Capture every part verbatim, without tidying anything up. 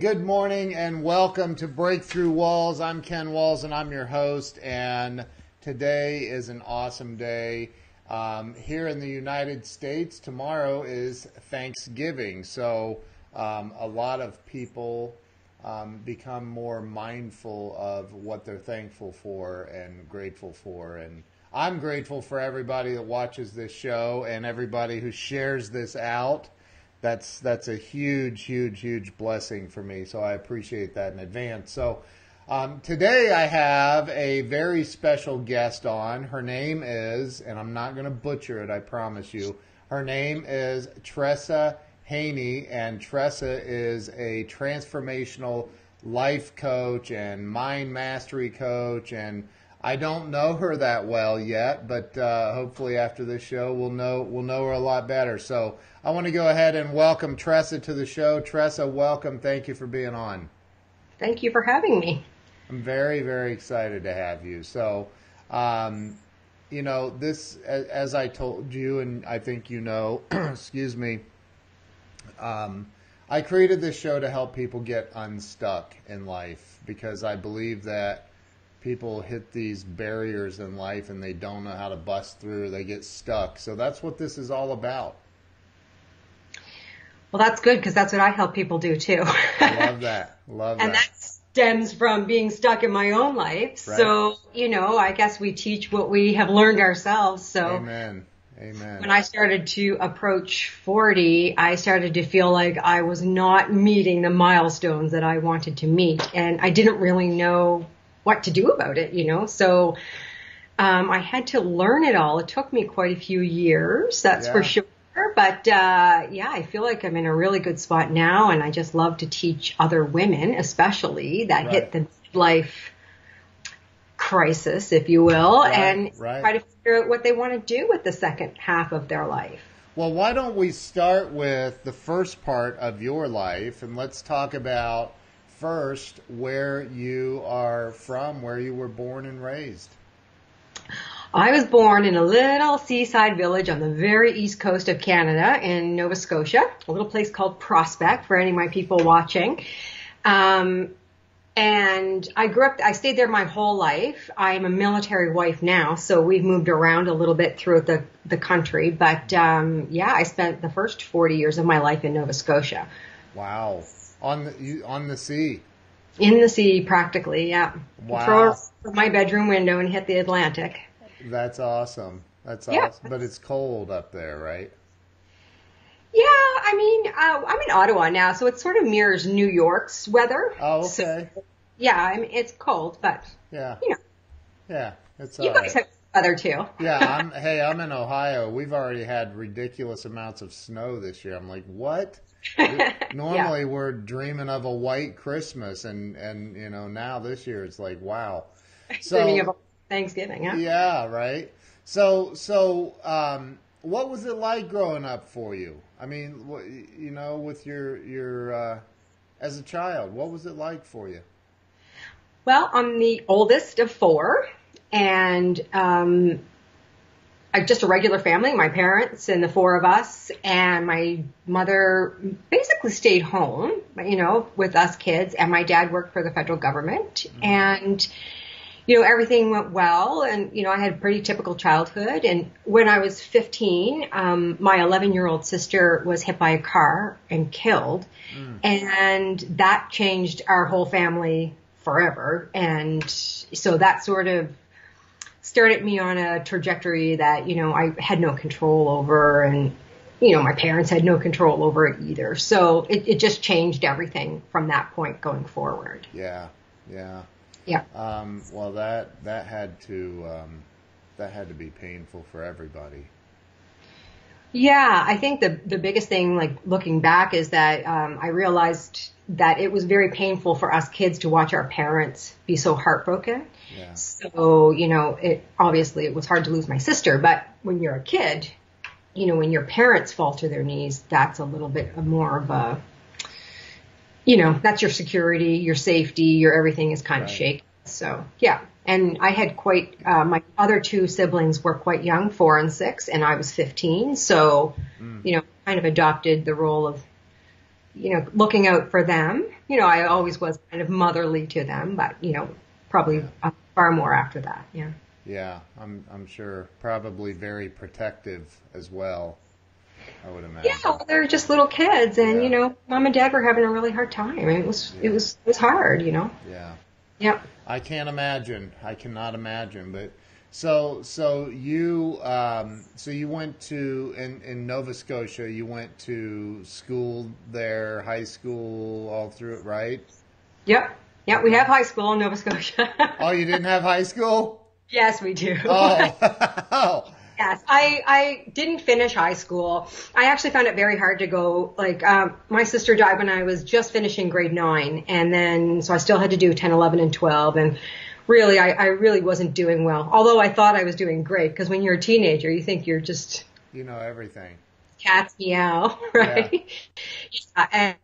good morning and welcome to Breakthrough Walls. I'm Ken Walls and I'm your host, and today is an awesome day. Um, here in the United States, tomorrow is Thanksgiving, so um, a lot of people um, become more mindful of what they're thankful for and grateful for, and I'm grateful for everybody that watches this show and everybody who shares this out. That's that's a huge, huge, huge blessing for me, so I appreciate that in advance. So um, today I have a very special guest on. Her name is, and I'm not going to butcher it, I promise you, her name is Tressa Haney, and Tressa is a transformational life coach and mind mastery coach, and I don't know her that well yet, but uh, hopefully after this show we'll know we'll know her a lot better. So I want to go ahead and welcome Tressa to the show. Tressa, welcome. Thank you for being on. Thank you for having me. I'm very, very excited to have you. So, um, you know, this, as I told you, and I think you know, excuse me, um, I created this show to help people get unstuck in life because I believe that people hit these barriers in life and they don't know how to bust through. They get stuck. So that's what this is all about. Well, that's good because that's what I help people do too. Love that. Love that. And that stems from being stuck in my own life. Right. So, you know, I guess we teach what we have learned ourselves. So, amen. Amen. When I started to approach forty, I started to feel like I was not meeting the milestones that I wanted to meet. And I didn't really know what to do about it, you know, so um, I had to learn it all. It took me quite a few years, that's yeah. for sure, but uh, yeah, I feel like I'm in a really good spot now, and I just love to teach other women, especially, that right. hit the midlife crisis, if you will, right. and right. try to figure out what they want to do with the second half of their life. Well, why don't we start with the first part of your life, and let's talk about first, where you are from, where you were born and raised. I was born in a little seaside village on the very east coast of Canada in Nova Scotia, a little place called Prospect for any of my people watching. Um, and I grew up, I stayed there my whole life. I'm a military wife now, so we've moved around a little bit throughout the, the country. But um, yeah, I spent the first forty years of my life in Nova Scotia. Wow. On the on the sea, in the sea, practically, yeah. Wow! From my bedroom window and hit the Atlantic. That's awesome. That's yeah. awesome. But it's cold up there, right? Yeah, I mean, uh, I'm in Ottawa now, so it sort of mirrors New York's weather. Oh, okay. So, yeah, I mean, it's cold, but yeah, you know, yeah, it's you all guys right. have weather too. yeah, I'm. Hey, I'm in Ohio. We've already had ridiculous amounts of snow this year. I'm like, what? Normally yeah. we're dreaming of a white Christmas, and and you know, now this year it's like, wow. So, dreaming of Thanksgiving, huh? Yeah, right. So so um, what was it like growing up for you? I mean, you know, with your your uh, as a child, what was it like for you? Well, I'm the oldest of four, and um, just a regular family, my parents and the four of us, and my mother basically stayed home, you know, with us kids, and my dad worked for the federal government, mm-hmm. and, you know, everything went well, and, you know, I had a pretty typical childhood, and when I was fifteen, um, my eleven-year-old sister was hit by a car and killed, mm. and that changed our whole family forever, and so that sort of started me on a trajectory that, you know, I had no control over, and, you know, my parents had no control over it either. So it, it just changed everything from that point going forward. Yeah. Yeah. Yeah. Um, well, that, that had to, um, that had to be painful for everybody. Yeah. I think the, the biggest thing, like looking back, is that, um, I realized that it was very painful for us kids to watch our parents be so heartbroken. Yeah. So, you know, it obviously it was hard to lose my sister, but when you're a kid, you know, when your parents fall to their knees, that's a little bit more of a, you know, that's your security, your safety, your everything is kind right. of shaken. So, yeah. And I had quite, uh, my other two siblings were quite young, four and six, and I was fifteen. So, mm. you know, kind of adopted the role of you know, looking out for them. You know, I always was kind of motherly to them, but, you know, probably yeah. far more after that. Yeah. Yeah, I'm I'm sure. Probably very protective as well, I would imagine. Yeah, well, they're just little kids, and yeah. you know, mom and dad were having a really hard time. I mean, it was yeah. it was it was hard, you know. Yeah. Yeah. I can't imagine. I cannot imagine. But so so you um, so you went to in, in Nova Scotia. You went to school there, high school, all through it, right? Yep. Yeah, we have high school in Nova Scotia. Oh, you didn't have high school? Yes, we do. Oh. Yes, I, I didn't finish high school. I actually found it very hard to go. Like, um, my sister died when I was just finishing grade nine. And then, so I still had to do ten, eleven, and twelve. And really, I, I really wasn't doing well. Although I thought I was doing great. Because when you're a teenager, you think you're just... You know everything. Cats meow, right? Yeah. yeah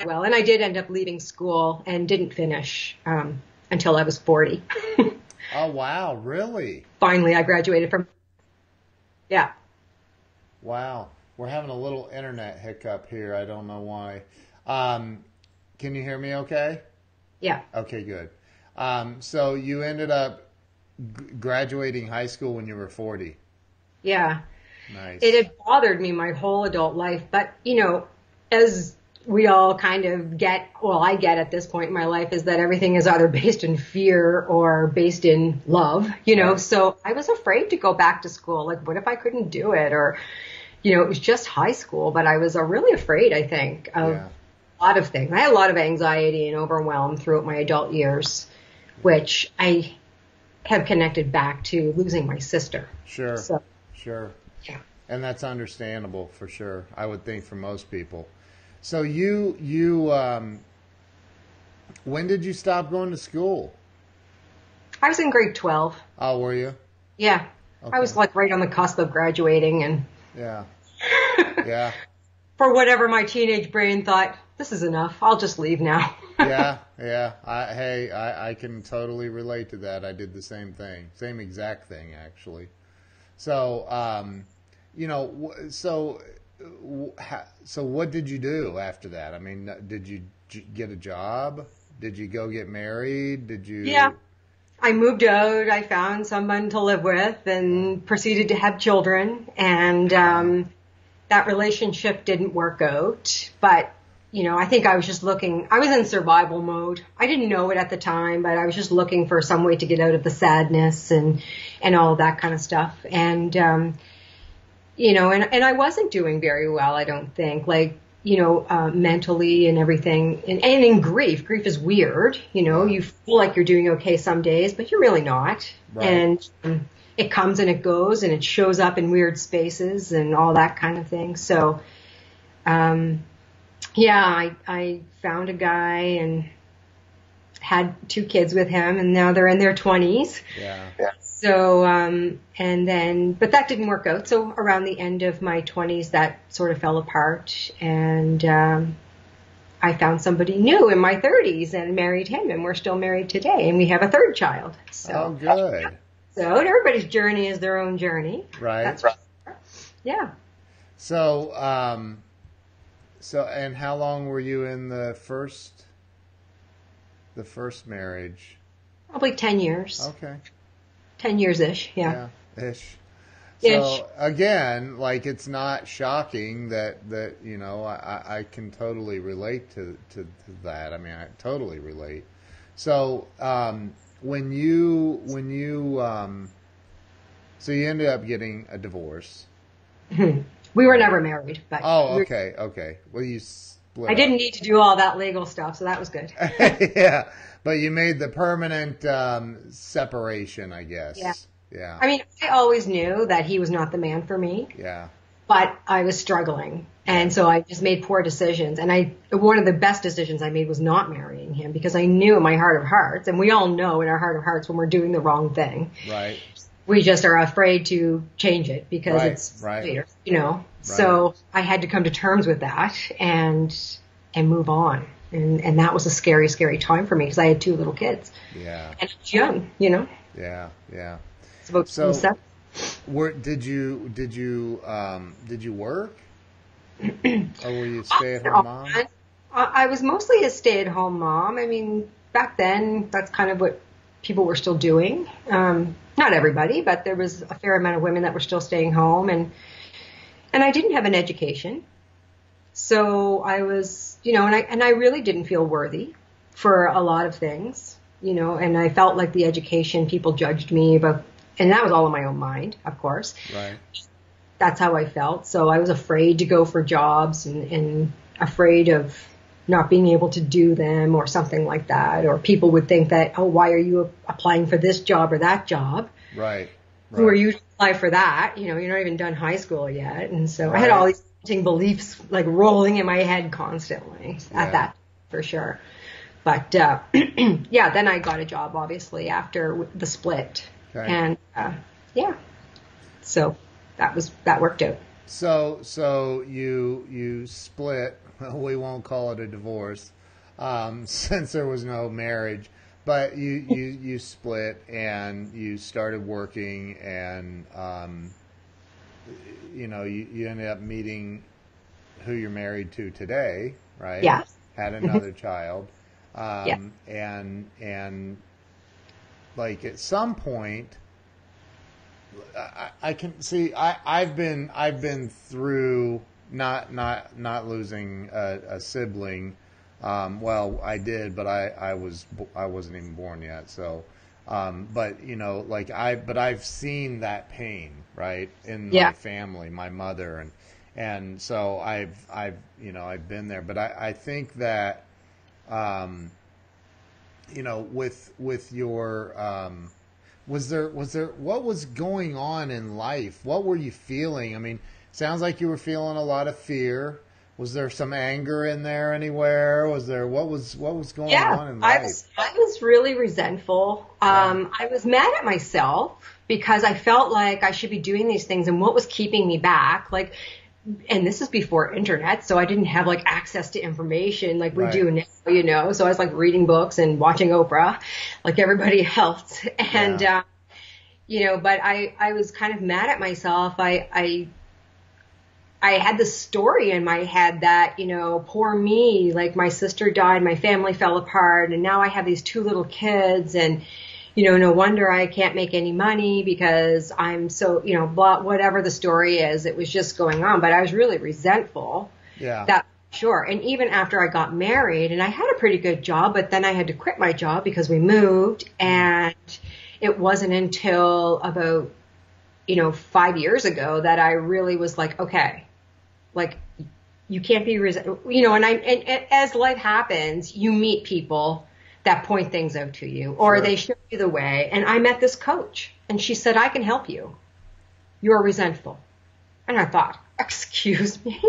and, well, and I did end up leaving school and didn't finish um, until I was forty. Oh, wow. Really? Finally, I graduated from. Yeah. Wow. We're having a little internet hiccup here. I don't know why. Um, can you hear me okay? Yeah. Okay, good. Um, so you ended up g- graduating high school when you were forty. Yeah. Nice. It had bothered me my whole adult life. But, you know, as we all kind of get, well, I get at this point in my life, is that everything is either based in fear or based in love, you know? So I was afraid to go back to school. Like, what if I couldn't do it? Or, you know, it was just high school, but I was really afraid, I think, of yeah. a lot of things. I had a lot of anxiety and overwhelm throughout my adult years, which I have connected back to losing my sister. Sure. So, sure. Yeah. And that's understandable for sure. I would think for most people. So you, you, um, when did you stop going to school? I was in grade twelve. Oh, were you? Yeah. Okay. I was like right on the cusp of graduating and. Yeah. Yeah. For whatever my teenage brain thought, this is enough. I'll just leave now. Yeah. Yeah. I, hey, I, I can totally relate to that. I did the same thing. Same exact thing, actually. So, um, you know, so. So what did you do after that? I mean, did you get a job? Did you go get married? Did you? Yeah, I moved out. I found someone to live with and proceeded to have children. And um, that relationship didn't work out. But, you know, I think I was just looking. I was in survival mode. I didn't know it at the time, but I was just looking for some way to get out of the sadness and, and all that kind of stuff. And um You know, and, and I wasn't doing very well, I don't think, like, you know, uh, mentally and everything. And, and in grief, grief is weird. You know, you feel like you're doing okay some days, but you're really not. Right. And um, it comes and it goes and it shows up in weird spaces and all that kind of thing. So, um, yeah, I, I found a guy and had two kids with him, and now they're in their twenties. Yeah. So, um, and then, but that didn't work out. So around the end of my twenties, that sort of fell apart. And um, I found somebody new in my thirties and married him. And we're still married today. And we have a third child. So, oh, good. So everybody's journey is their own journey. Right. That's right. Yeah. So, um, so, and how long were you in the first, the first marriage? Probably ten years. Okay. ten years-ish, yeah. Yeah, ish. So, ish. Again, like, it's not shocking that, that you know, I, I can totally relate to, to, to that. I mean, I totally relate. So, um, when you, when you, um, so you ended up getting a divorce. We were never married. But oh, okay, we were, okay. Well, you split I up. Didn't need to do all that legal stuff, so that was good. Yeah. But you made the permanent um, separation, I guess. Yeah. Yeah. I mean, I always knew that he was not the man for me. Yeah. But I was struggling. And so I just made poor decisions. And I one of the best decisions I made was not marrying him, because I knew in my heart of hearts, and we all know in our heart of hearts when we're doing the wrong thing. Right. We just are afraid to change it because right. it's right. you know. Right. So I had to come to terms with that and and move on. And, and that was a scary, scary time for me because I had two little kids. Yeah. And I was young, you know. Yeah, yeah. It's about so, were, did you did you um, did you work? Or were you a stay-at-home mom? I was mostly a stay-at-home mom. I mean, back then, that's kind of what people were still doing. Um, not everybody, but there was a fair amount of women that were still staying home. And and I didn't have an education. So I was, you know, and I, and I really didn't feel worthy for a lot of things, you know, and I felt like the education, people judged me about, and that was all in my own mind, of course. Right. That's how I felt. So I was afraid to go for jobs and, and afraid of not being able to do them or something like that. Or people would think that, oh, why are you applying for this job or that job? Right. Right. Who are you to apply for that? You know, you're not even done high school yet. And so right. I had all these beliefs like rolling in my head constantly yeah. at that, for sure. But uh, yeah, then I got a job, obviously, after the split. Okay. And uh, yeah, so that was that worked out. So so you you split. Well, we won't call it a divorce, um, since there was no marriage. But you you you split and you started working, and um, you know you, you ended up meeting who you're married to today, right? Yeah. Had another child. Um, yeah. And and. Like at some point, I, I can see I, I've been I've been through not not not losing a, a sibling. Um, well, I did, but I, I was I wasn't even born yet. So, um, but you know, like I but I've seen that pain right in yeah. my family, my mother, and and so I've I've you know I've been there. But I, I think that. Um, You know, with with your um, was there was there what was going on in life? What were you feeling? I mean, sounds like you were feeling a lot of fear. Was there some anger in there anywhere? Was there what was what was going yeah, on in life? I was I was really resentful. Um, yeah. I was mad at myself because I felt like I should be doing these things, and what was keeping me back? Like, and this is before internet, so I didn't have like access to information like we right. do now, you know. So I was like reading books and watching Oprah, like everybody else. And yeah. uh, you know, but I, I was kind of mad at myself. I, I I had this story in my head that, you know, poor me. Like my sister died, my family fell apart, and now I have these two little kids, and you know, no wonder I can't make any money because I'm so, you know, blah, whatever the story is, it was just going on. But I was really resentful. Yeah. That, sure. And even after I got married, and I had a pretty good job, but then I had to quit my job because we moved. And it wasn't until about, you know, five years ago that I really was like, okay, like you can't be, res- you know, and I, and, and as life happens, you meet people that point things out to you, or sure. they show you the way. And I met this coach, and she said, I can help you. You're resentful. And I thought, excuse me?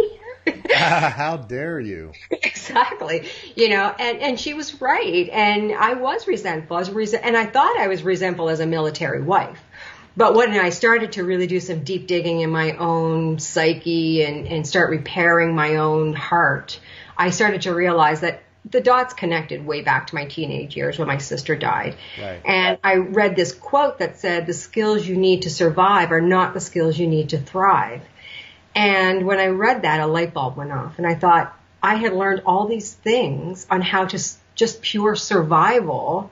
uh, how dare you? Exactly. You know, and, and she was right. And I was resentful. I was rese- and I thought I was resentful as a military wife. But when I started to really do some deep digging in my own psyche and, and start repairing my own heart, I started to realize that the dots connected way back to my teenage years when my sister died. Right. And I read this quote that said, the skills you need to survive are not the skills you need to thrive. And when I read that, a light bulb went off. And I thought, I had learned all these things on how to just pure survival.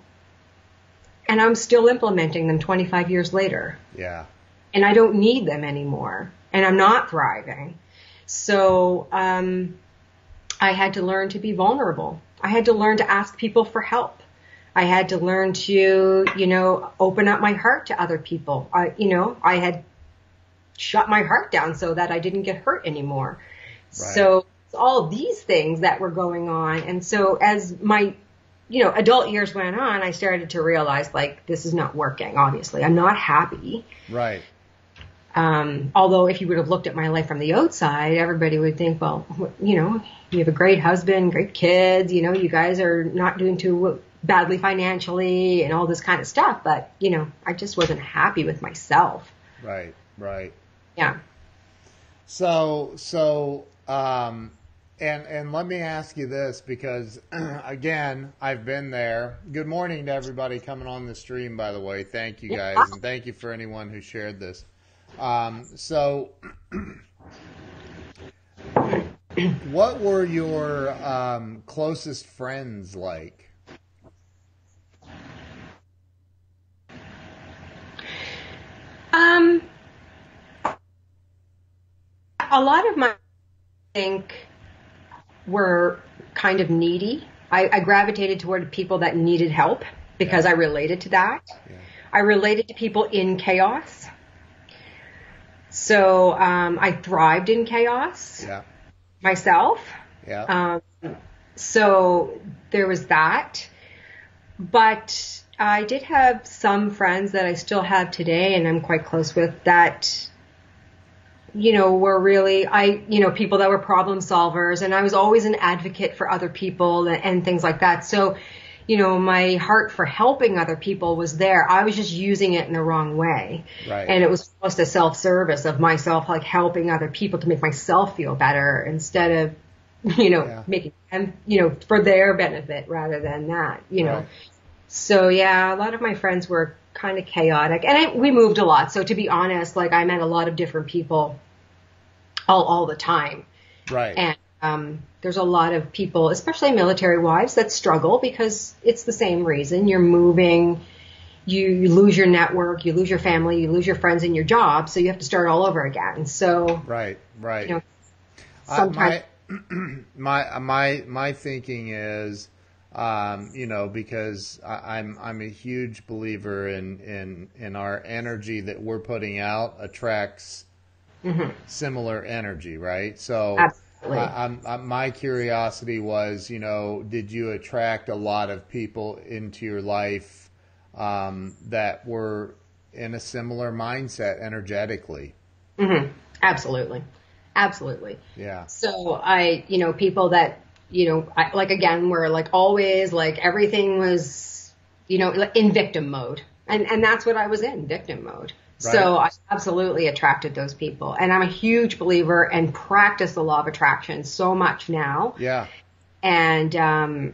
And I'm still implementing them twenty-five years later. Yeah. And I don't need them anymore. And I'm not thriving. So, um, I had to learn to be vulnerable. I had to learn to ask people for help. I had to learn to, you know, open up my heart to other people. I, you know, I had shut my heart down so that I didn't get hurt anymore. Right. So it's all these things that were going on. And so as my, you know, adult years went on, I started to realize, like, this is not working, obviously. I'm not happy. Right. Um, although if you would have looked at my life from the outside, everybody would think, well, you know, you have a great husband, great kids, you know, you guys are not doing too badly financially and all this kind of stuff. But, you know, I just wasn't happy with myself. Right. Right. Yeah. So, so, um, and, and let me ask you this, because again, I've been there. Good morning to everybody coming on the stream, by the way. Thank you guys. Yeah. And thank you for anyone who shared this. Um, so What were your um, closest friends like? Um, a lot of my, I think, were kind of needy. I, I gravitated toward people that needed help because yeah. I related to that. Yeah. I related to people in chaos. So um, I thrived in chaos yeah. myself. Yeah. Um, so there was that. But I did have some friends that I still have today and I'm quite close with that, you know, were really, I, you know, people that were problem solvers, and I was always an advocate for other people and, and things like that. So, you know, my heart for helping other people was there. I was just using it in the wrong way. Right. And it was almost a self-service of myself, like helping other people to make myself feel better instead of, you know, yeah. making them, you know, for their benefit rather than that, you right. know. So, yeah, a lot of my friends were kind of chaotic, and I, we moved a lot. So to be honest, like I met a lot of different people all, all the time. Right. And um, there's a lot of people, especially military wives, that struggle because it's the same reason. You're moving, you, you lose your network, you lose your family, you lose your friends and your job. So you have to start all over again. So. Right. Right. You know, sometimes uh, my, my, my, my thinking is, Um, you know, because I, I'm I'm a huge believer in, in in our energy that we're putting out attracts mm-hmm. similar energy, right? So Absolutely. I, I'm, I, my curiosity was, you know, did you attract a lot of people into your life um, that were in a similar mindset energetically? Mm-hmm. Absolutely. Absolutely. Yeah. So I, you know, people that, you know, I, like, again, we're like always like everything was, you know, in victim mode. And and that's what I was in, victim mode. Right. So I absolutely attracted those people. And I'm a huge believer and practice the law of attraction so much now. Yeah. And um,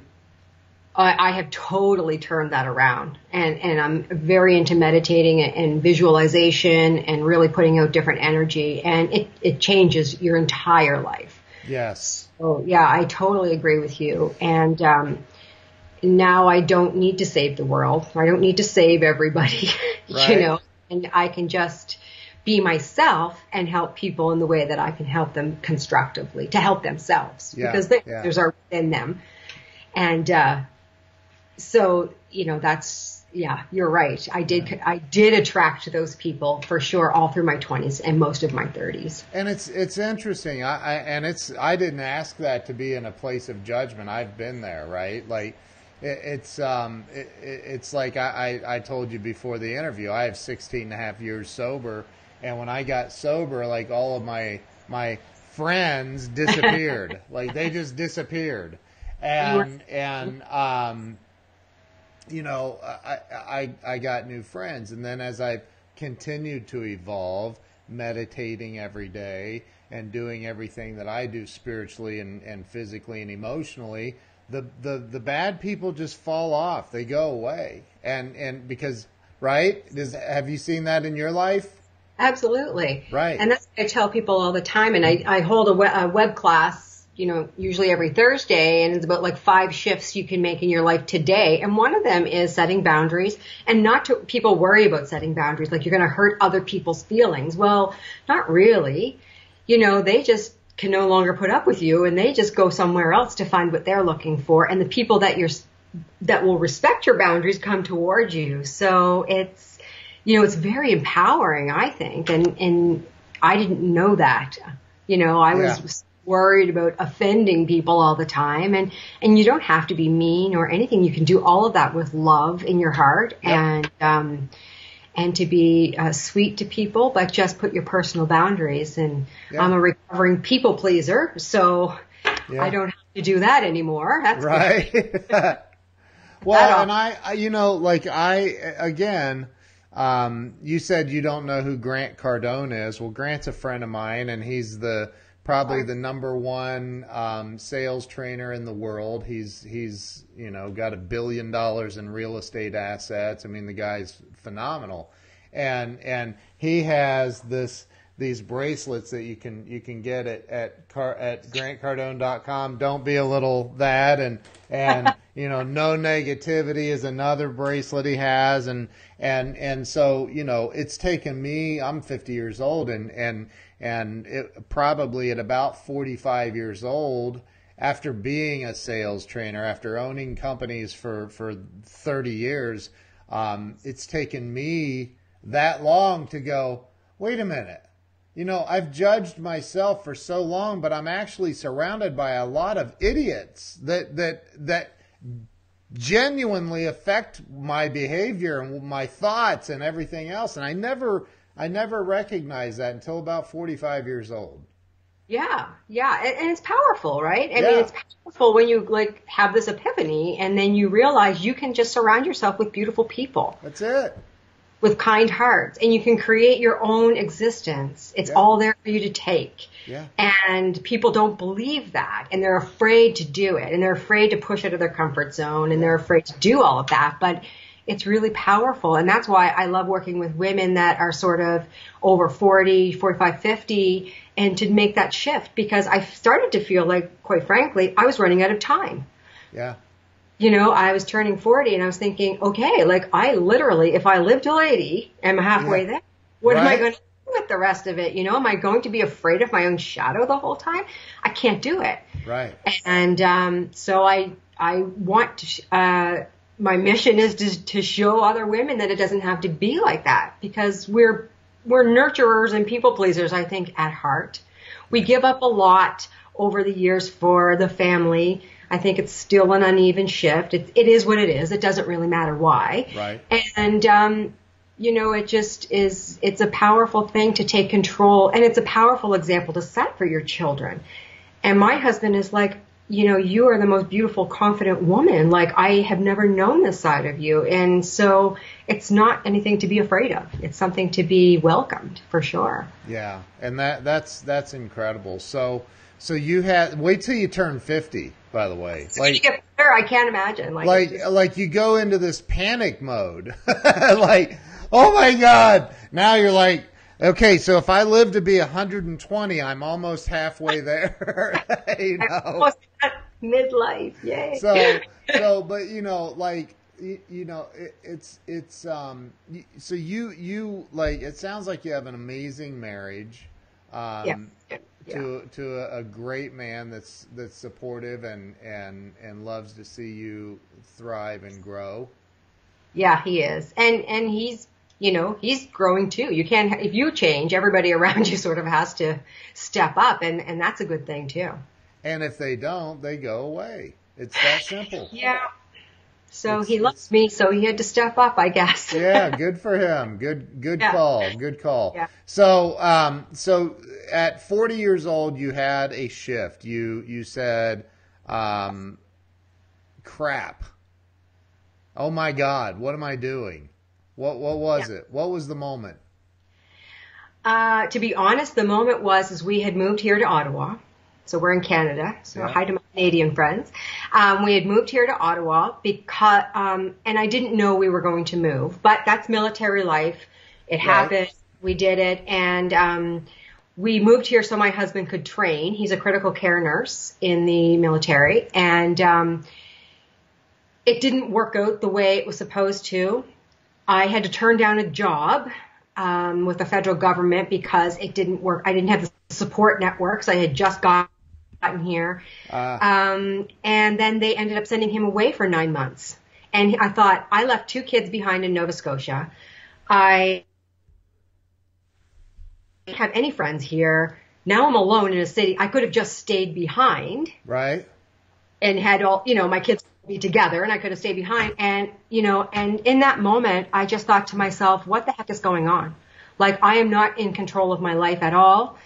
I, I have totally turned that around. And, and I'm very into meditating and, and visualization and really putting out different energy. And it, it changes your entire life. Yes. Oh, yeah, I totally agree with you. And um, now I don't need to save the world. I don't need to save everybody, right. you know, and I can just be myself and help people in the way that I can help them constructively to help themselves yeah. because the yeah. answers are within them. And uh, so, you know, that's, yeah, you're right. I did. Yeah. I did attract those people for sure, all through my twenties and most of my thirties. And it's it's interesting. I, I and it's I didn't ask that to be in a place of judgment. I've been there, right? Like it, it's um it, it's like I, I I told you before the interview. I have sixteen and a half years sober, and when I got sober, like all of my my friends disappeared. Like they just disappeared, and and um. you know, I, I, I got new friends. And then as I continued to evolve, meditating every day and doing everything that I do spiritually and, and physically and emotionally, the, the, the bad people just fall off. They go away. And, and because, right? Does, have you seen that in your life? Absolutely. Right. And that's what I tell people all the time. And I, I hold a web, a web class, you know, usually every Thursday, and it's about like five shifts you can make in your life today. And one of them is setting boundaries, and not to people worry about setting boundaries. Like you're going to hurt other people's feelings. Well, not really, you know, they just can no longer put up with you and they just go somewhere else to find what they're looking for. And the people that you're, that will respect your boundaries come toward you. So it's, you know, it's very empowering, I think. And, and I didn't know that, you know, I was yeah. worried about offending people all the time, and and you don't have to be mean or anything. You can do all of that with love in your heart yep. and um and to be uh, sweet to people, but just put your personal boundaries. And yep. I'm a recovering people pleaser, so yeah. I don't have to do that anymore. That's right. Well, and I you know, like I again um you said you don't know who Grant Cardone is. Well, Grant's a friend of mine, and he's the probably the number one um, sales trainer in the world. He's, he's you know, got a billion dollars in real estate assets. I mean, the guy's phenomenal. And and he has this these bracelets that you can you can get at at, Car, at Grant Cardone dot com. Don't be a little that, and and you know, no negativity is another bracelet he has, and and and so you know, it's taken me. I'm fifty years old, and and and it, probably at about forty-five years old, after being a sales trainer, after owning companies for, for thirty years, um, it's taken me that long to go, wait a minute, you know, I've judged myself for so long, but I'm actually surrounded by a lot of idiots that, that, that genuinely affect my behavior and my thoughts and everything else. And I never, I never recognized that until about forty-five years old. Yeah. Yeah. And, and it's powerful, right? I yeah. mean, it's powerful when you like have this epiphany and then you realize you can just surround yourself with beautiful people. That's it. With kind hearts, and you can create your own existence. It's yeah. all there for you to take. Yeah. And people don't believe that, and they're afraid to do it, and they're afraid to push out of their comfort zone, and they're afraid to do all of that. But it's really powerful. And that's why I love working with women that are sort of over forty, forty-five, fifty, and to make that shift, because I started to feel like, quite frankly, I was running out of time. Yeah. You know, I was turning forty and I was thinking, okay, like I literally, if I live till eighty, I'm halfway yeah. there. What right. am I going to do with the rest of it? You know, am I going to be afraid of my own shadow the whole time? I can't do it. Right. And um, so I, I want to, uh, my mission is to, to show other women that it doesn't have to be like that, because we're we're nurturers and people pleasers, I think, at heart. We give up a lot over the years for the family. I think it's still an uneven shift. It, it is what it is. It doesn't really matter why. Right. And, um, you know, it just is, it's a powerful thing to take control. And it's a powerful example to set for your children. And my husband is like, you know, you are the most beautiful, confident woman. Like, I have never known this side of you. And so it's not anything to be afraid of. It's something to be welcomed, for sure. Yeah. And that, that's, that's incredible. So, so you had, wait till you turn fifty, by the way. So like, you get better, I can't imagine. Like, like, just, like you go into this panic mode. Like, oh my God. Now you're like, okay, so if I live to be one hundred twenty, I'm almost halfway there. You know? I'm almost at midlife, yay. So, so, but you know, like, you, you know, it, it's, it's, um, so you, you like, it sounds like you have an amazing marriage, um, yeah. Yeah. to, to a, a great man that's, that's supportive and, and, and loves to see you thrive and grow. Yeah, he is. And, and he's, you know, he's growing too. You can't, if you change, everybody around you sort of has to step up, and, and that's a good thing too. And if they don't, they go away. It's that simple. Yeah. So it's, he loves me, so he had to step up, I guess. Yeah. Good for him. Good, good yeah. call. Good call. Yeah. So, um, so at forty years old, you had a shift. You, you said, um, crap. Oh my God, what am I doing? What what was yeah. it? What was the moment? Uh, to be honest, the moment was is we had moved here to Ottawa. So we're in Canada. So yeah. hi to my Canadian friends. Um, we had moved here to Ottawa because, um, and I didn't know we were going to move, but that's military life. It right. happened. We did it. And um, we moved here so my husband could train. He's a critical care nurse in the military. And um, it didn't work out the way it was supposed to. I had to turn down a job um, with the federal government because it didn't work. I didn't have the support networks. I had just gotten here. Uh, um, and then they ended up sending him away for nine months. And I thought, I left two kids behind in Nova Scotia. I didn't have any friends here. Now I'm alone in a city. I could have just stayed behind. Right. And had all, you know, my kids be together, and I could have stayed behind. And, you know, and in that moment, I just thought to myself, what the heck is going on? Like, I am not in control of my life at all.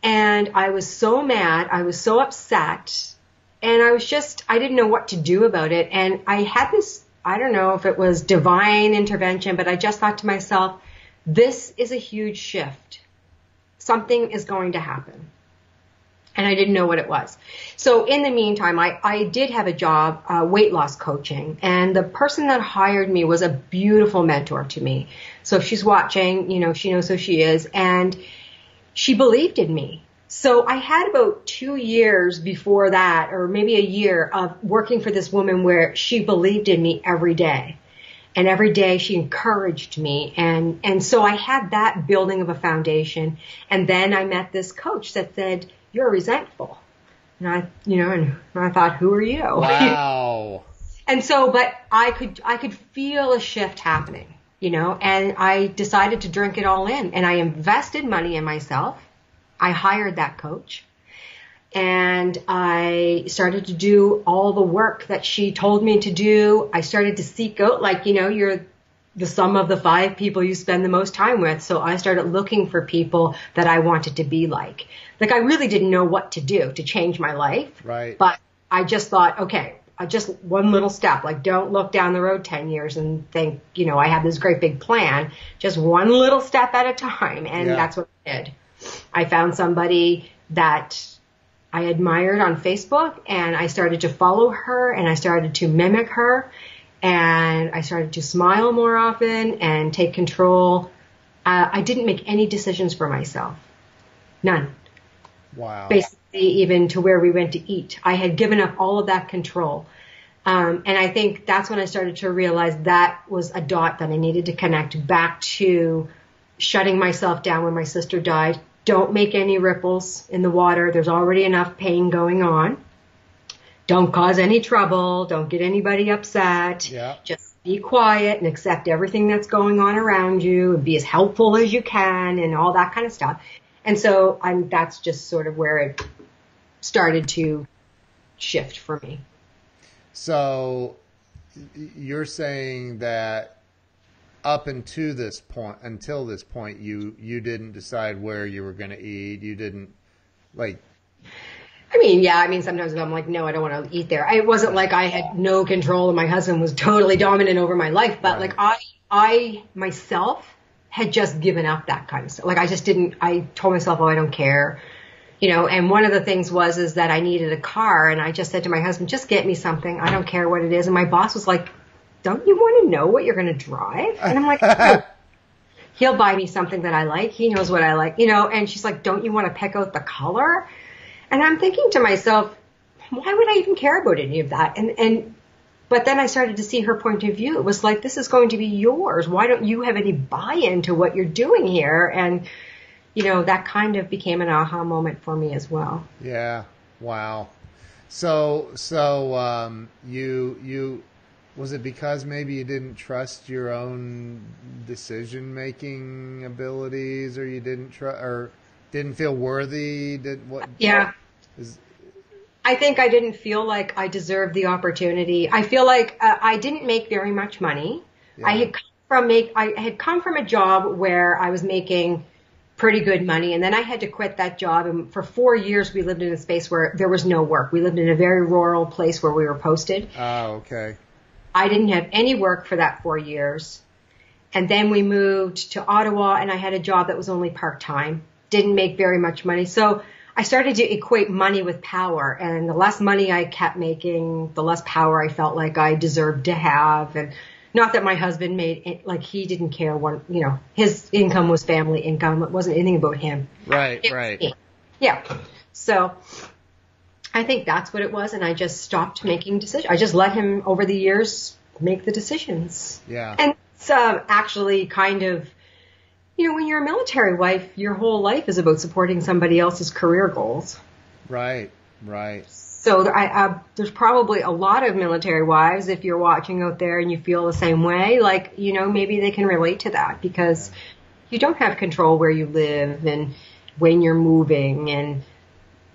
And I was so mad. I was so upset. And I was just, I didn't know what to do about it. And I had this, I don't know if it was divine intervention, but I just thought to myself, this is a huge shift. Something is going to happen. And I didn't know what it was. So in the meantime, I, I did have a job, uh, weight loss coaching. And the person that hired me was a beautiful mentor to me. So if she's watching, you know, she knows who she is. And she believed in me. So I had about two years before that, or maybe a year, of working for this woman where she believed in me every day. And every day she encouraged me. And, and so I had that building of a foundation. And then I met this coach that said, you're resentful. And I, you know, and I thought, who are you? Wow. And so, but I could, I could feel a shift happening, you know, and I decided to drink it all in, and I invested money in myself. I hired that coach, and I started to do all the work that she told me to do. I started to seek out, like, you know, you're the sum of the five people you spend the most time with. So I started looking for people that I wanted to be like. Like, I really didn't know what to do to change my life. Right. But I just thought, okay, just one little step. Like, don't look down the road ten years and think, you know, I have this great big plan. Just one little step at a time. And yeah. That's what I did. I found somebody that I admired on Facebook, and I started to follow her, and I started to mimic her, and I started to smile more often and take control. Uh, I didn't make any decisions for myself. None. Wow. Basically, even to where we went to eat. I had given up all of that control. Um, and I think that's when I started to realize that was a dot that I needed to connect back to shutting myself down when my sister died. Don't make any ripples in the water. There's already enough pain going on. Don't cause any trouble. Don't get anybody upset. Yeah. Just be quiet and accept everything that's going on around you, and be as helpful as you can, and all that kind of stuff. And so I'm, that's just sort of where it started to shift for me. So you're saying that up until this point, until this point, you, you didn't decide where you were going to eat. You didn't, like... I mean, yeah, I mean, sometimes I'm like, no, I don't want to eat there. It wasn't like I had no control and my husband was totally dominant over my life, but right. like I, I myself had just given up that kind of stuff. Like, I just didn't, I told myself, oh, I don't care, you know, and one of the things was, is that I needed a car, and I just said to my husband, just get me something. I don't care what it is. And my boss was like, don't you want to know what you're going to drive? And I'm like, oh, he'll buy me something that I like. He knows what I like, you know, and she's like, don't you want to pick out the color? And I'm thinking to myself, why would I even care about any of that? And, and, but then I started to see her point of view. It was like, this is going to be yours. Why don't you have any buy-in to what you're doing here? And, you know, that kind of became an aha moment for me as well. Yeah. Wow. So, so, um, you, you, was it because maybe you didn't trust your own decision-making abilities, or you didn't trust, or didn't feel worthy? Did what? Yeah. Is, I think I didn't feel like I deserved the opportunity. I feel like uh, I didn't make very much money. Yeah. I had come from make I had come from a job where I was making pretty good money, and then I had to quit that job. And for four years, we lived in a space where there was no work. We lived in a very rural place where we were posted. Oh, okay. I didn't have any work for that four years, and then we moved to Ottawa, and I had a job that was only part time. Didn't make very much money, so I started to equate money with power, and the less money I kept making, the less power I felt like I deserved to have. And not that my husband made it, like, he didn't care what, you know, his income was family income. It wasn't anything about him. Right, it right. Yeah. So I think that's what it was. And I just stopped making decisions. I just let him over the years make the decisions. Yeah. And it's um, actually kind of, you know, when you're a military wife, your whole life is about supporting somebody else's career goals. Right, right. So I, I, there's probably a lot of military wives, if you're watching out there and you feel the same way, like, you know, maybe they can relate to that, because you don't have control where you live and when you're moving and,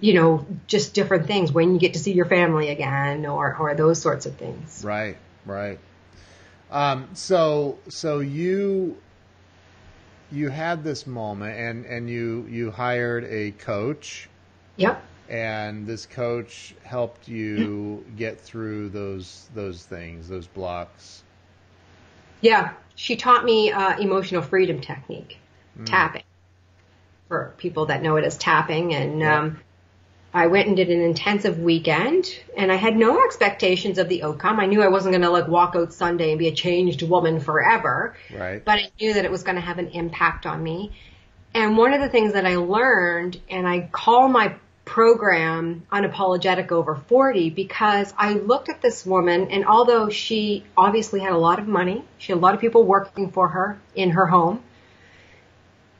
you know, just different things, when you get to see your family again, or, or those sorts of things. Right, right. Um, so so you... you had this moment, and, and you, you hired a coach. Yep. And this coach helped you get through those, those things, those blocks. Yeah. She taught me uh, emotional freedom technique, mm. tapping, for people that know it as tapping. And yep. um, I went and did an intensive weekend, and I had no expectations of the outcome. I knew I wasn't going to, like, walk out Sunday and be a changed woman forever. Right. But I knew that it was going to have an impact on me. And one of the things that I learned, and I call my program Unapologetic Over forty, because I looked at this woman, and although she obviously had a lot of money, she had a lot of people working for her in her home,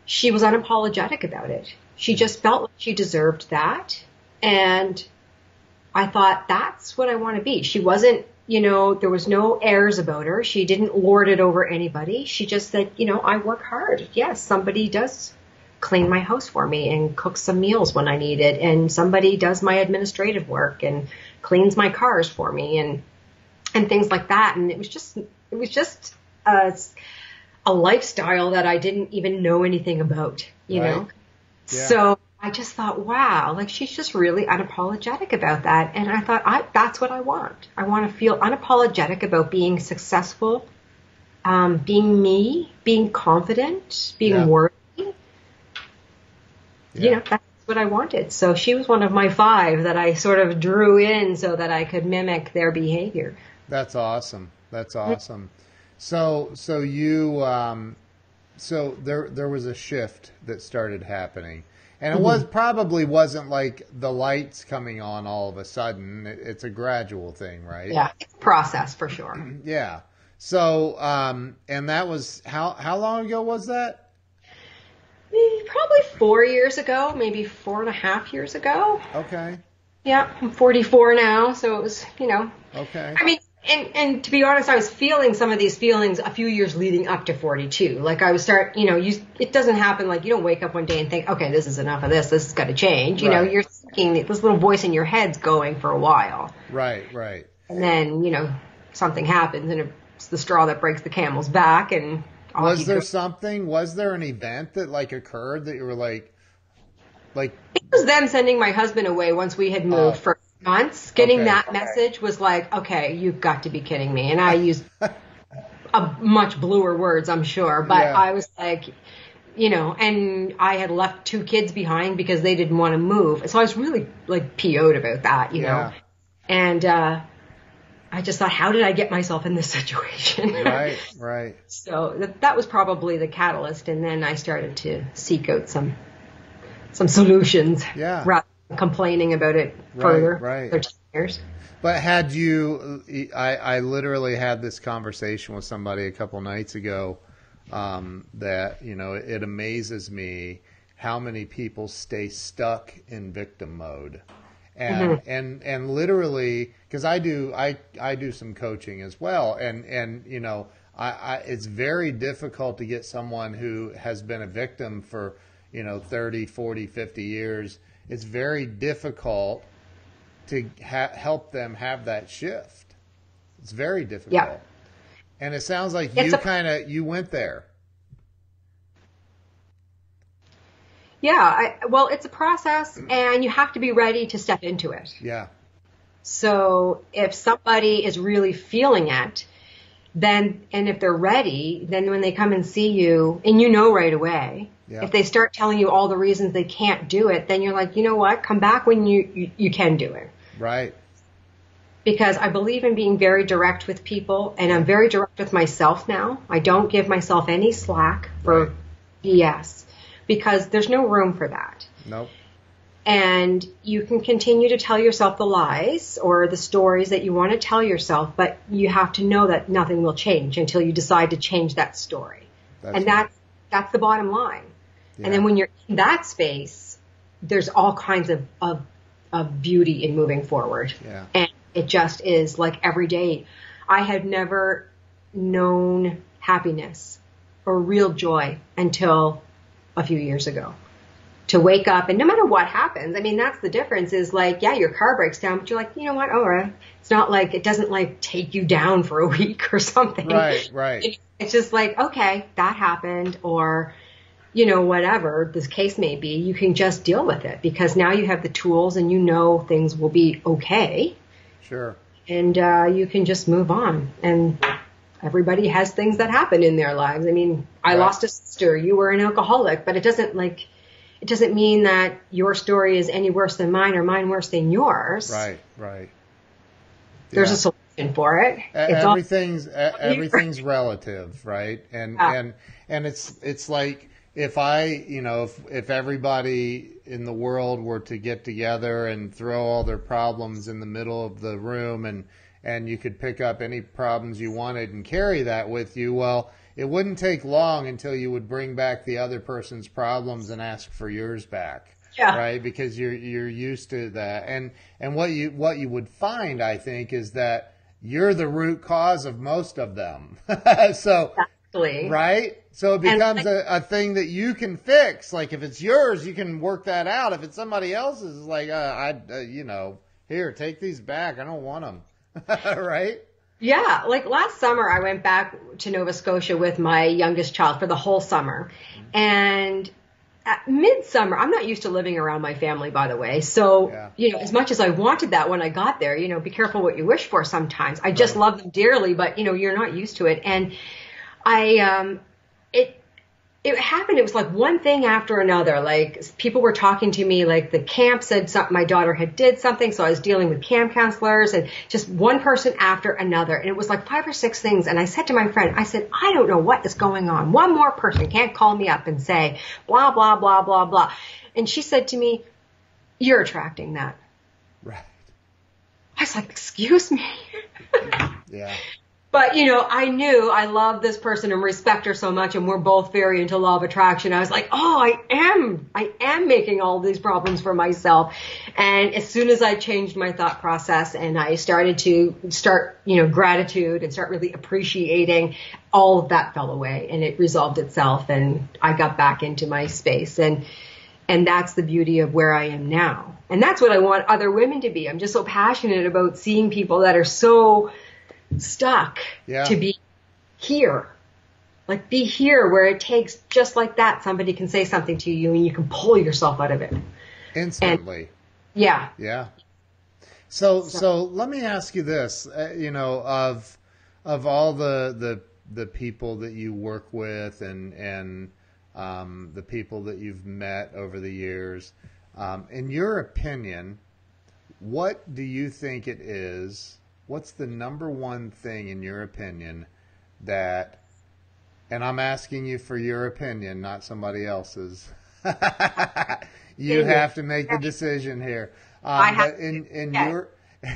she was unapologetic about it. She just felt like she deserved that. And I thought, that's what I want to be. She wasn't, you know, there was no airs about her. She didn't lord it over anybody. She just said, you know, I work hard. Yes, somebody does clean my house for me and cook some meals when I need it. And somebody does my administrative work and cleans my cars for me and and things like that. And it was just, it was just a, a lifestyle that I didn't even know anything about, you right. know. Yeah. So I just thought, wow, like she's just really unapologetic about that. And I thought, I, that's what I want. I want to feel unapologetic about being successful, um, being me, being confident, being yeah. worthy. Yeah. You know, that's what I wanted. So she was one of my five that I sort of drew in so that I could mimic their behavior. That's awesome. That's awesome. So, so you, um, so there, there was a shift that started happening. And it was probably wasn't like the lights coming on all of a sudden. It's a gradual thing, right? Yeah, it's a process for sure. Yeah. So, um, and that was, how, how long ago was that? Probably four years ago, maybe four and a half years ago. Okay. Yeah, I'm forty-four now, so it was, you know. Okay. I mean, and, and to be honest, I was feeling some of these feelings a few years leading up to forty-two. Like I was start, you know, you, it doesn't happen. Like you don't wake up one day and think, okay, this is enough of this. This has got to change. You right. know, you're thinking this little voice in your head's going for a while. Right, right. And then, you know, something happens and it's the straw that breaks the camel's back. And all was there go- something, was there an event that like occurred that you were like, like. It was them sending my husband away once we had moved uh, for months. Getting okay, that okay. message was like, okay, you've got to be kidding me. And I used a much bluer words, I'm sure, but yeah. I was like, you know, and I had left two kids behind because they didn't want to move. So I was really like P O'd about that, you yeah. know, and uh, I just thought, how did I get myself in this situation? Right, right. So th- that was probably the catalyst. And then I started to seek out some, some solutions yeah. rather complaining about it further right, right. years. But had you, I, I literally had this conversation with somebody a couple nights ago um, that, you know, it, it amazes me how many people stay stuck in victim mode. And, mm-hmm. and, and literally, cause I do, I, I do some coaching as well. And, and, you know, I, I, it's very difficult to get someone who has been a victim for, you know, thirty, forty, fifty years. It's very difficult to ha- help them have that shift. It's very difficult. Yeah. And it sounds like it's you a- kind of, you went there. Yeah. I, well, it's a process and you have to be ready to step into it. Yeah. So if somebody is really feeling it, then, and if they're ready, then when they come and see you and you know right away, yeah. if they start telling you all the reasons they can't do it, then you're like, you know what? Come back when you, you, you can do it. Right. Because I believe in being very direct with people, and I'm very direct with myself now. I don't give myself any slack for right. B S because there's no room for that. Nope. And you can continue to tell yourself the lies or the stories that you want to tell yourself, but you have to know that nothing will change until you decide to change that story. That's and that's, that's the bottom line. Yeah. And then when you're in that space, there's all kinds of, of, of beauty in moving forward. Yeah. And it just is like every day. I had never known happiness or real joy until a few years ago. To wake up and no matter what happens, I mean, that's the difference is like, yeah, your car breaks down, but you're like, you know what? All right. It's not like it doesn't like take you down for a week or something. Right, right. It's just like, okay, that happened or, you know, whatever this case may be, you can just deal with it because now you have the tools and you know things will be okay. Sure. And uh, you can just move on. And everybody has things that happen in their lives. I mean, I right. lost a sister. You were an alcoholic, but it doesn't like... It doesn't mean that your story is any worse than mine or mine worse than yours. Right, right. There's yeah. a solution for it. It's everything's all- everything's relative, right? And yeah. and and it's it's like if I, you know, if, if everybody in the world were to get together and throw all their problems in the middle of the room, and, and you could pick up any problems you wanted and carry that with you, well, it wouldn't take long until you would bring back the other person's problems and ask for yours back. Yeah. Right. Because you're, you're used to that. And, and what you, what you would find, I think, is that you're the root cause of most of them. So, exactly. Right. So it becomes like, a, a thing that you can fix. Like if it's yours, you can work that out. If it's somebody else's, it's like, uh, I, uh, you know, here, take these back. I don't want them. Right. Yeah. Like last summer, I went back to Nova Scotia with my youngest child for the whole summer. Mm-hmm. And at midsummer, I'm not used to living around my family, by the way. So, yeah. you know, as much as I wanted that when I got there, you know, be careful what you wish for sometimes. I just right. love them dearly, but, you know, you're not used to it. And I, um, it, it happened. It was like one thing after another. Like people were talking to me, like the camp said something, my daughter had did something. So I was dealing with camp counselors and just one person after another. And it was like five or six things. And I said to my friend, I said, I don't know what is going on. One more person can't call me up and say, blah, blah, blah, blah, blah. And she said to me, you're attracting that. Right. I was like, excuse me. Yeah. But, you know, I knew I love this person and respect her so much, and we're both very into law of attraction. I was like, oh, I am. I am making all these problems for myself. And as soon as I changed my thought process and I started to start, you know, gratitude and start really appreciating, all of that fell away and it resolved itself. And I got back into my space. And and that's the beauty of where I am now. And that's what I want other women to be. I'm just so passionate about seeing people that are so stuck yeah. to be here, like be here where it takes just like that. Somebody can say something to you and you can pull yourself out of it instantly. And, yeah. Yeah. So, so, so let me ask you this, uh, you know, of, of all the, the, the people that you work with and, and, um, the people that you've met over the years, um, in your opinion, what do you think it is? What's the number one thing in your opinion that, and I'm asking you for your opinion, not somebody else's. You have to make the decision here. Um, I have but in, in yeah. your,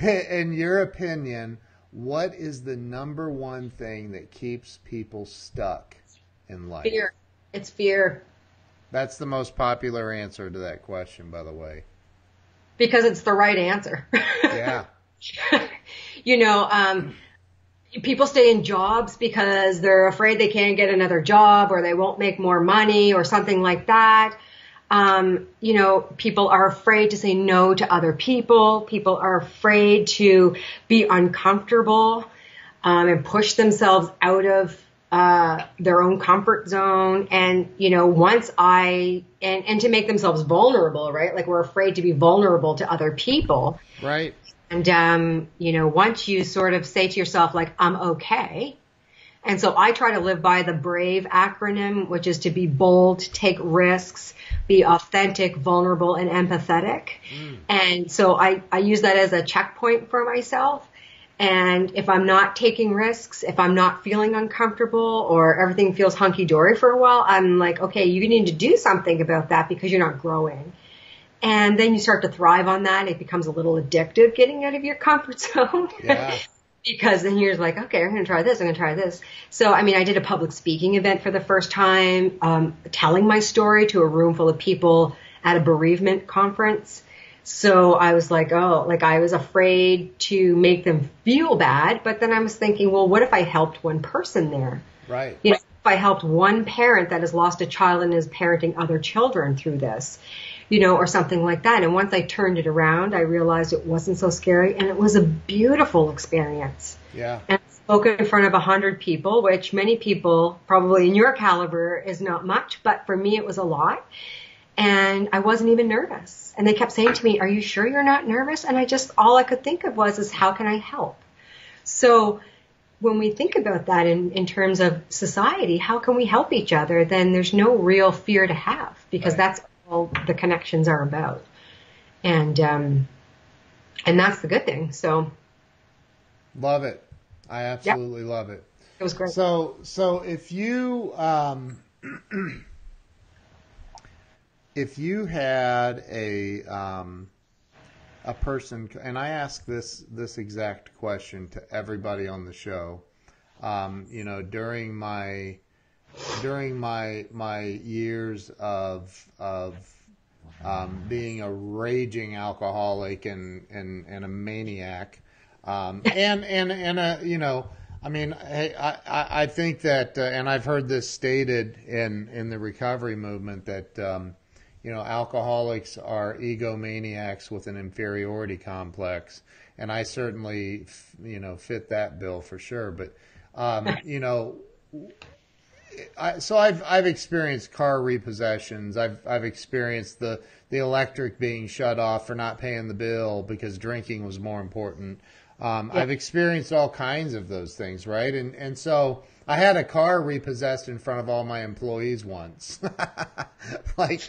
in your opinion, what is the number one thing that keeps people stuck in life? Fear. It's fear. That's the most popular answer to that question, by the way. Because it's the right answer. Yeah. You know, um, people stay in jobs because they're afraid they can't get another job or they won't make more money or something like that. Um, you know, people are afraid to say no to other people. People are afraid to be uncomfortable um, and push themselves out of uh, their own comfort zone. And, you know, once I and, and to make themselves vulnerable, right? Like we're afraid to be vulnerable to other people. Right. And, um, you know, once you sort of say to yourself, like, I'm okay. And so I try to live by the BRAVE acronym, which is to be bold, take risks, be authentic, vulnerable, and empathetic. Mm. And so I, I use that as a checkpoint for myself. And if I'm not taking risks, if I'm not feeling uncomfortable or everything feels hunky-dory for a while, I'm like, okay, you need to do something about that because you're not growing. And then you start to thrive on that. It becomes a little addictive getting out of your comfort zone. Yeah. Because then you're like, okay, I'm going to try this. I'm going to try this. So, I mean, I did a public speaking event for the first time, um, telling my story to a room full of people at a bereavement conference. So I was like, oh, like I was afraid to make them feel bad. But then I was thinking, well, what if I helped one person there? Right. You know, if I helped one parent that has lost a child and is parenting other children through this. You know, or something like that. And once I turned it around, I realized it wasn't so scary, and it was a beautiful experience. Yeah. And I spoke in front of a hundred people, which many people, probably in your caliber, is not much, but for me it was a lot. And I wasn't even nervous. And they kept saying to me, "Are you sure you're not nervous?" And I just, all I could think of was, "Is how can I help?" So when we think about that in, in terms of society, how can we help each other? Then there's no real fear to have because right. that's all the connections are about. And, um, and that's the good thing. So. Love it. I absolutely yep. love it. It was great. So, so if you, um, if you had a um, a person, and I ask this this exact question to everybody on the show, um, you know, during my during my my years of of um, being a raging alcoholic and and, and a maniac, um, and and and a you know. I mean, I, I, I think that, uh, and I've heard this stated in, in the recovery movement that, um, you know, alcoholics are egomaniacs with an inferiority complex. And I certainly, f- you know, fit that bill for sure. But, um, you know, I, so I've, I've experienced car repossessions. I've, I've experienced the, the electric being shut off for not paying the bill because drinking was more important. Um, yeah. I've experienced all kinds of those things, right? And and so I had a car repossessed in front of all my employees once. Like,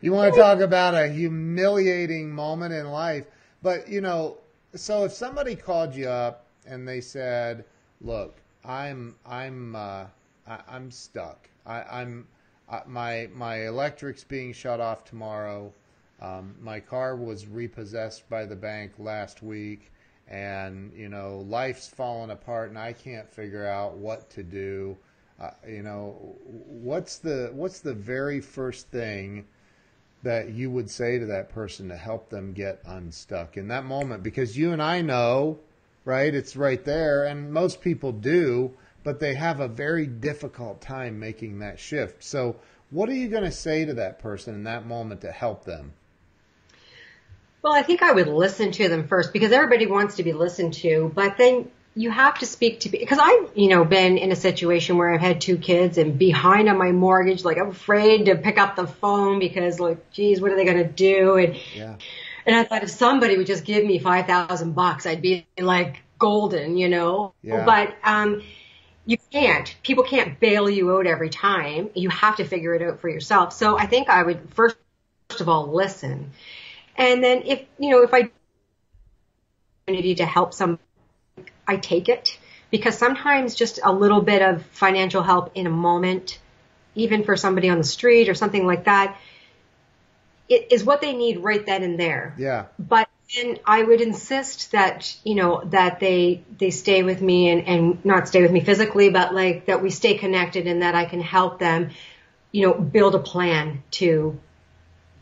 you want to talk about a humiliating moment in life. But, you know, so if somebody called you up and they said, look, I'm I'm uh, I, I'm stuck. I, I'm uh, my my electric's being shut off tomorrow. Um, my car was repossessed by the bank last week. And, you know, life's falling apart and I can't figure out what to do. Uh, you know, what's the what's the very first thing that you would say to that person to help them get unstuck in that moment? Because you and I know, right, it's right there. And most people do, but they have a very difficult time making that shift. So what are you going to say to that person in that moment to help them? Well, I think I would listen to them first because everybody wants to be listened to, but then you have to speak to, because I've, you know, been in a situation where I've had two kids and behind on my mortgage, like I'm afraid to pick up the phone because like, geez, what are they going to do? And, yeah. and I thought if somebody would just give me five thousand bucks, I'd be like golden, you know, yeah. but, um, you can't, people can't bail you out every time. You have to figure it out for yourself. So I think I would first, first of all, listen. And then if, you know, if I have the opportunity to help somebody, I take it because sometimes just a little bit of financial help in a moment, even for somebody on the street or something like that, it is what they need right then and there. Yeah. But then I would insist that, you know, that they they stay with me and, and not stay with me physically, but like that we stay connected and that I can help them, you know, build a plan to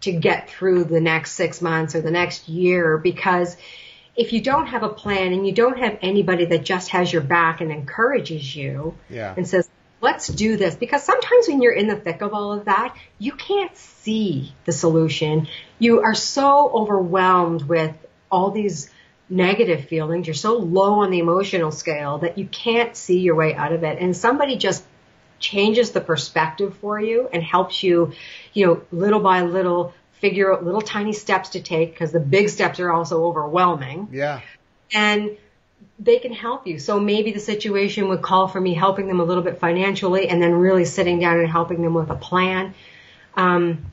to get through the next six months or the next year, because if you don't have a plan and you don't have anybody that just has your back and encourages you yeah. and says, let's do this, because sometimes when you're in the thick of all of that, you can't see the solution. You are so overwhelmed with all these negative feelings. You're so low on the emotional scale that you can't see your way out of it. And somebody just changes the perspective for you and helps you, you know, little by little figure out little tiny steps to take because the big steps are also overwhelming. Yeah. And they can help you. So maybe the situation would call for me helping them a little bit financially and then really sitting down and helping them with a plan. Um,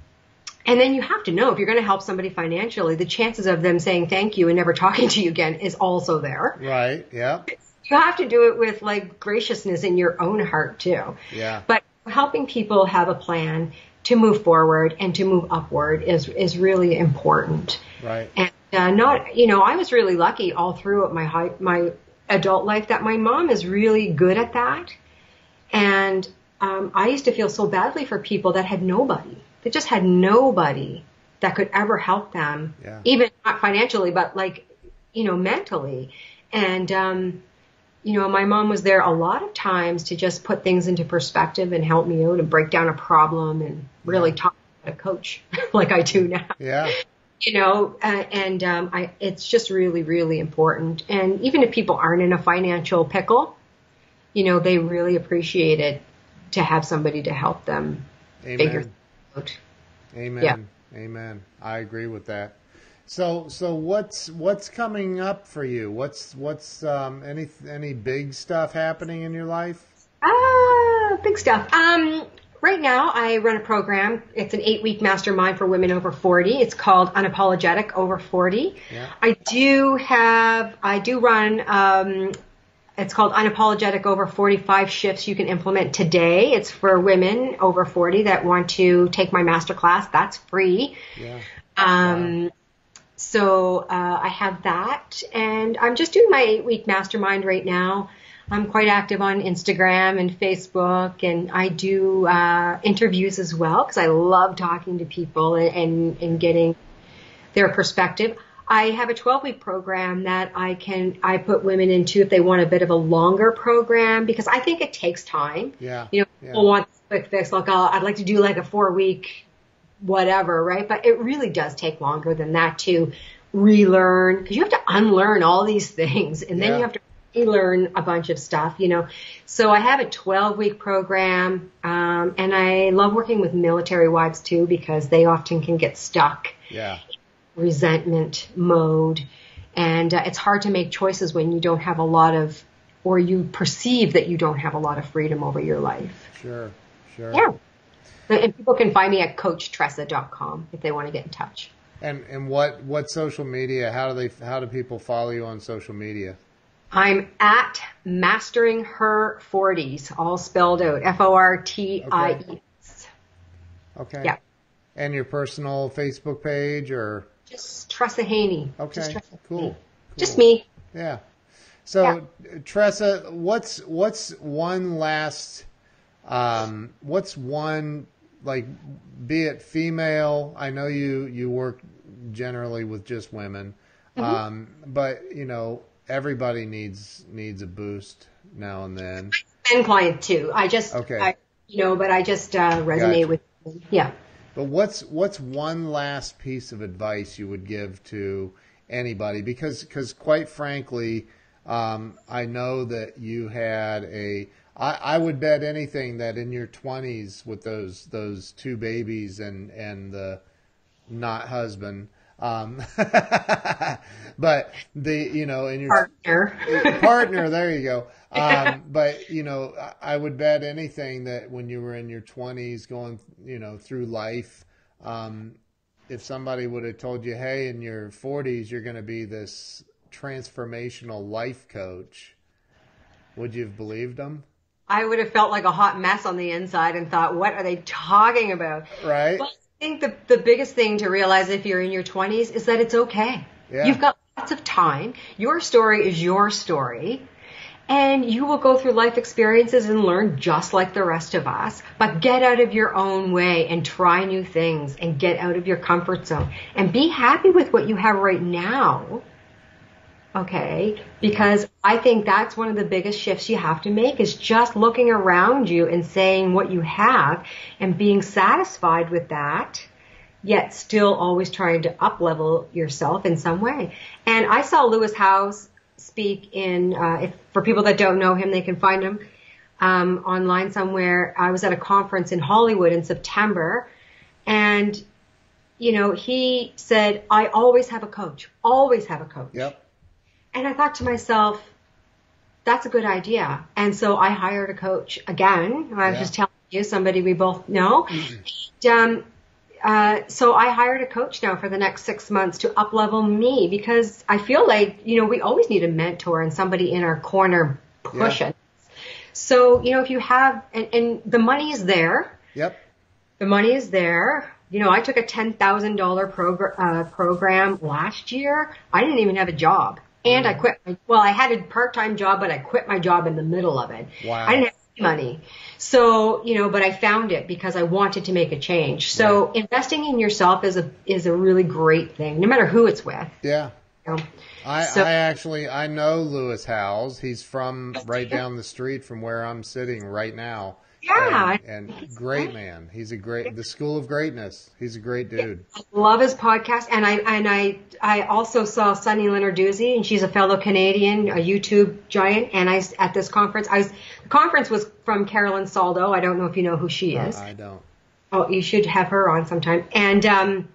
and then you have to know if you're going to help somebody financially, the chances of them saying thank you and never talking to you again is also there. Right. Yeah. You have to do it with like graciousness in your own heart too. Yeah. But helping people have a plan to move forward and to move upward is, is really important. Right. And uh, not, you know, I was really lucky all throughout my high, my adult life that my mom is really good at that. And um, I used to feel so badly for people that had nobody. They just had nobody that could ever help them, yeah. even not financially, but like, you know, mentally. And, um, you know, my mom was there a lot of times to just put things into perspective and help me out and break down a problem and really yeah. talk to a coach like I do now. Yeah. You know, uh, and um, I, it's just really, really important. And even if people aren't in a financial pickle, you know, they really appreciate it to have somebody to help them Amen. Figure it out. Amen. Yeah. Amen. I agree with that. So, so what's what's coming up for you? What's what's um, any any big stuff happening in your life? Ah, big stuff. Um, right now, I run a program. It's an eight-week mastermind for women over forty. It's called Unapologetic Over forty. Yeah. I do have I do run um, It's called Unapologetic Over forty-five Shifts You Can Implement Today. It's for women over forty that want to take my masterclass. That's free. Yeah. Um, wow. So uh, I have that. And I'm just doing my eight-week mastermind right now. I'm quite active on Instagram and Facebook, and I do uh, interviews as well because I love talking to people and, and, and getting their perspective. I have a twelve-week program that I can I put women into if they want a bit of a longer program, because I think it takes time. Yeah, you know, yeah. people want this quick fix. Like I'll, I'd like to do like a four-week whatever, right? But it really does take longer than that to relearn, because you have to unlearn all these things, and then yeah. you have to relearn a bunch of stuff, you know. So I have a twelve-week program, um, and I love working with military wives too, because they often can get stuck. Yeah. Resentment mode, and uh, it's hard to make choices when you don't have a lot of, or you perceive that you don't have a lot of freedom over your life. Sure, sure. Yeah. And people can find me at coach tressa dot com if they want to get in touch. And and what what social media? How do they? How do people follow you on social media? I'm at Mastering Her forties, all spelled out, F O R T I E S. Okay. Yeah. And your personal Facebook page, or? Just Tressa Haney. Okay, just Tressa cool. Haney. cool. Just me. Yeah. So, yeah. Tressa, what's what's one last, um, what's one, like, be it female, I know you, you work generally with just women, mm-hmm. um, but, you know, everybody needs needs a boost now and then. I'm a client, too. I just, okay. I, you know, but I just uh, resonate gotcha. with them. Yeah. But what's what's one last piece of advice you would give to anybody? Because because quite frankly, um, I know that you had a. I, I would bet anything that in your twenties with those those two babies and and the not husband, um, but the you know in your partner partner there you go. Um, but, you know, I would bet anything that when you were in your twenties going, you know, through life, um, if somebody would have told you, hey, in your forties, you're going to be this transformational life coach, would you have believed them? I would have felt like a hot mess on the inside and thought, what are they talking about? Right. But I think the, the biggest thing to realize if you're in your twenties is that it's okay. Yeah. You've got lots of time. Your story is your story. And you will go through life experiences and learn just like the rest of us. But get out of your own way and try new things and get out of your comfort zone. And be happy with what you have right now, okay? Because I think that's one of the biggest shifts you have to make, is just looking around you and saying what you have and being satisfied with that, yet still always trying to up-level yourself in some way. And I saw Lewis Howes speak in, uh, if, for people that don't know him, they can find him um, online somewhere. I was at a conference in Hollywood in September, and, you know, he said, I always have a coach, always have a coach. Yep. And I thought to myself, that's a good idea. And so I hired a coach again. I was yeah. just telling you, somebody we both know. Mm-hmm. And, um, Uh, so I hired a coach now for the next six months to up-level me, because I feel like, you know, we always need a mentor and somebody in our corner pushing. Yeah. So, you know, if you have, and, and the money is there. Yep. The money is there. You know, I took a ten thousand dollar progr- uh, program last year. I didn't even have a job. And mm-hmm. I quit. My, well, I had a part-time job, but I quit my job in the middle of it. Wow. I didn't have money. So, you know, but I found it because I wanted to make a change. So right. investing in yourself is a is a really great thing, no matter who it's with. Yeah. You know? I, so, I actually, I know Lewis Howes. He's from right down the street from where I'm sitting right now. Yeah. And, and great man. He's a great, the School of Greatness. He's a great dude. I love his podcast. And I and I I also saw Sunny Lenarduzzi, and she's a fellow Canadian, a YouTube giant. And I, at this conference, I was, the conference was from Carolyn Saldo. I don't know if you know who she is. Uh, I don't. Oh, you should have her on sometime. And um,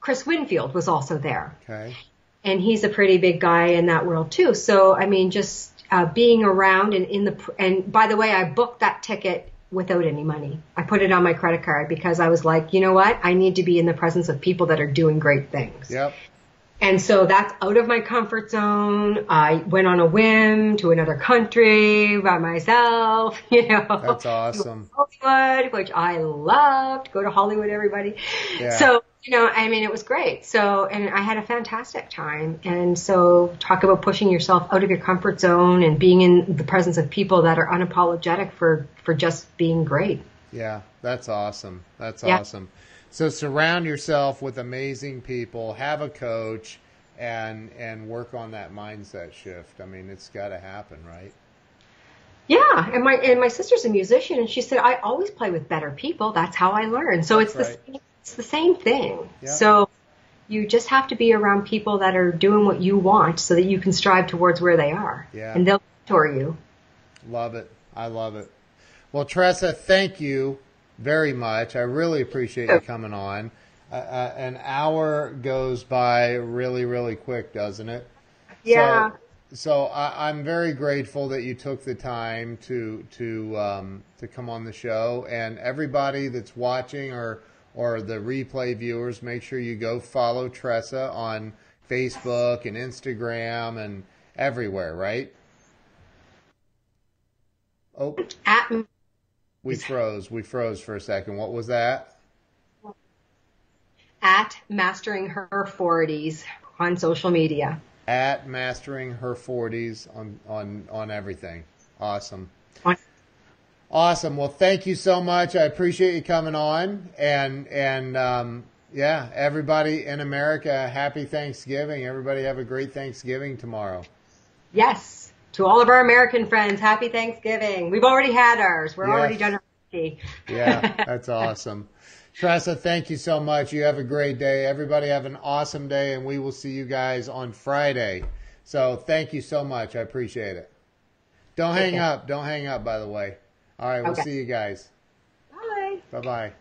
Chris Winfield was also there. Okay. And he's a pretty big guy in that world too. So, I mean, just uh, being around and in the, and by the way, I booked that ticket without any money. I put it on my credit card because I was like, you know what? I need to be in the presence of people that are doing great things. Yep. And so that's out of my comfort zone. I went on a whim to another country by myself, you know. That's awesome. Hollywood, which I loved. Go to Hollywood, everybody. Yeah. So, you know, I mean, it was great. So, and I had a fantastic time. And so talk about pushing yourself out of your comfort zone and being in the presence of people that are unapologetic for, for just being great. Yeah, that's awesome. That's yeah. awesome. So surround yourself with amazing people, have a coach, and and work on that mindset shift. I mean, it's got to happen, right? Yeah, and my and my sister's a musician, and she said, I always play with better people. That's how I learn. So That's it's right. the same, it's the same thing. Yep. So you just have to be around people that are doing what you want so that you can strive towards where they are. Yeah. And they'll mentor you. Love it. I love it. Well, Tressa, thank you very much. I really appreciate you coming on. Uh, uh, an hour goes by really, really quick, doesn't it? Yeah. So, so I, I'm very grateful that you took the time to to um, to come on the show. And everybody that's watching or or the replay viewers, make sure you go follow Tressa on Facebook and Instagram and everywhere, right? Oh. At We froze. We froze for a second. What was that? At Mastering Her forties on social media. At Mastering Her forties on, on, on everything. Awesome. Awesome. Well, thank you so much. I appreciate you coming on. And, and um, yeah, everybody in America, happy Thanksgiving. Everybody have a great Thanksgiving tomorrow. Yes. To all of our American friends, happy Thanksgiving. We've already had ours. We're yes. already done our turkey. Yeah, that's awesome. Tressa, thank you so much. You have a great day. Everybody have an awesome day, and we will see you guys on Friday. So thank you so much. I appreciate it. Don't hang okay. up. Don't hang up, by the way. All right, we'll okay. see you guys. Bye. Bye-bye.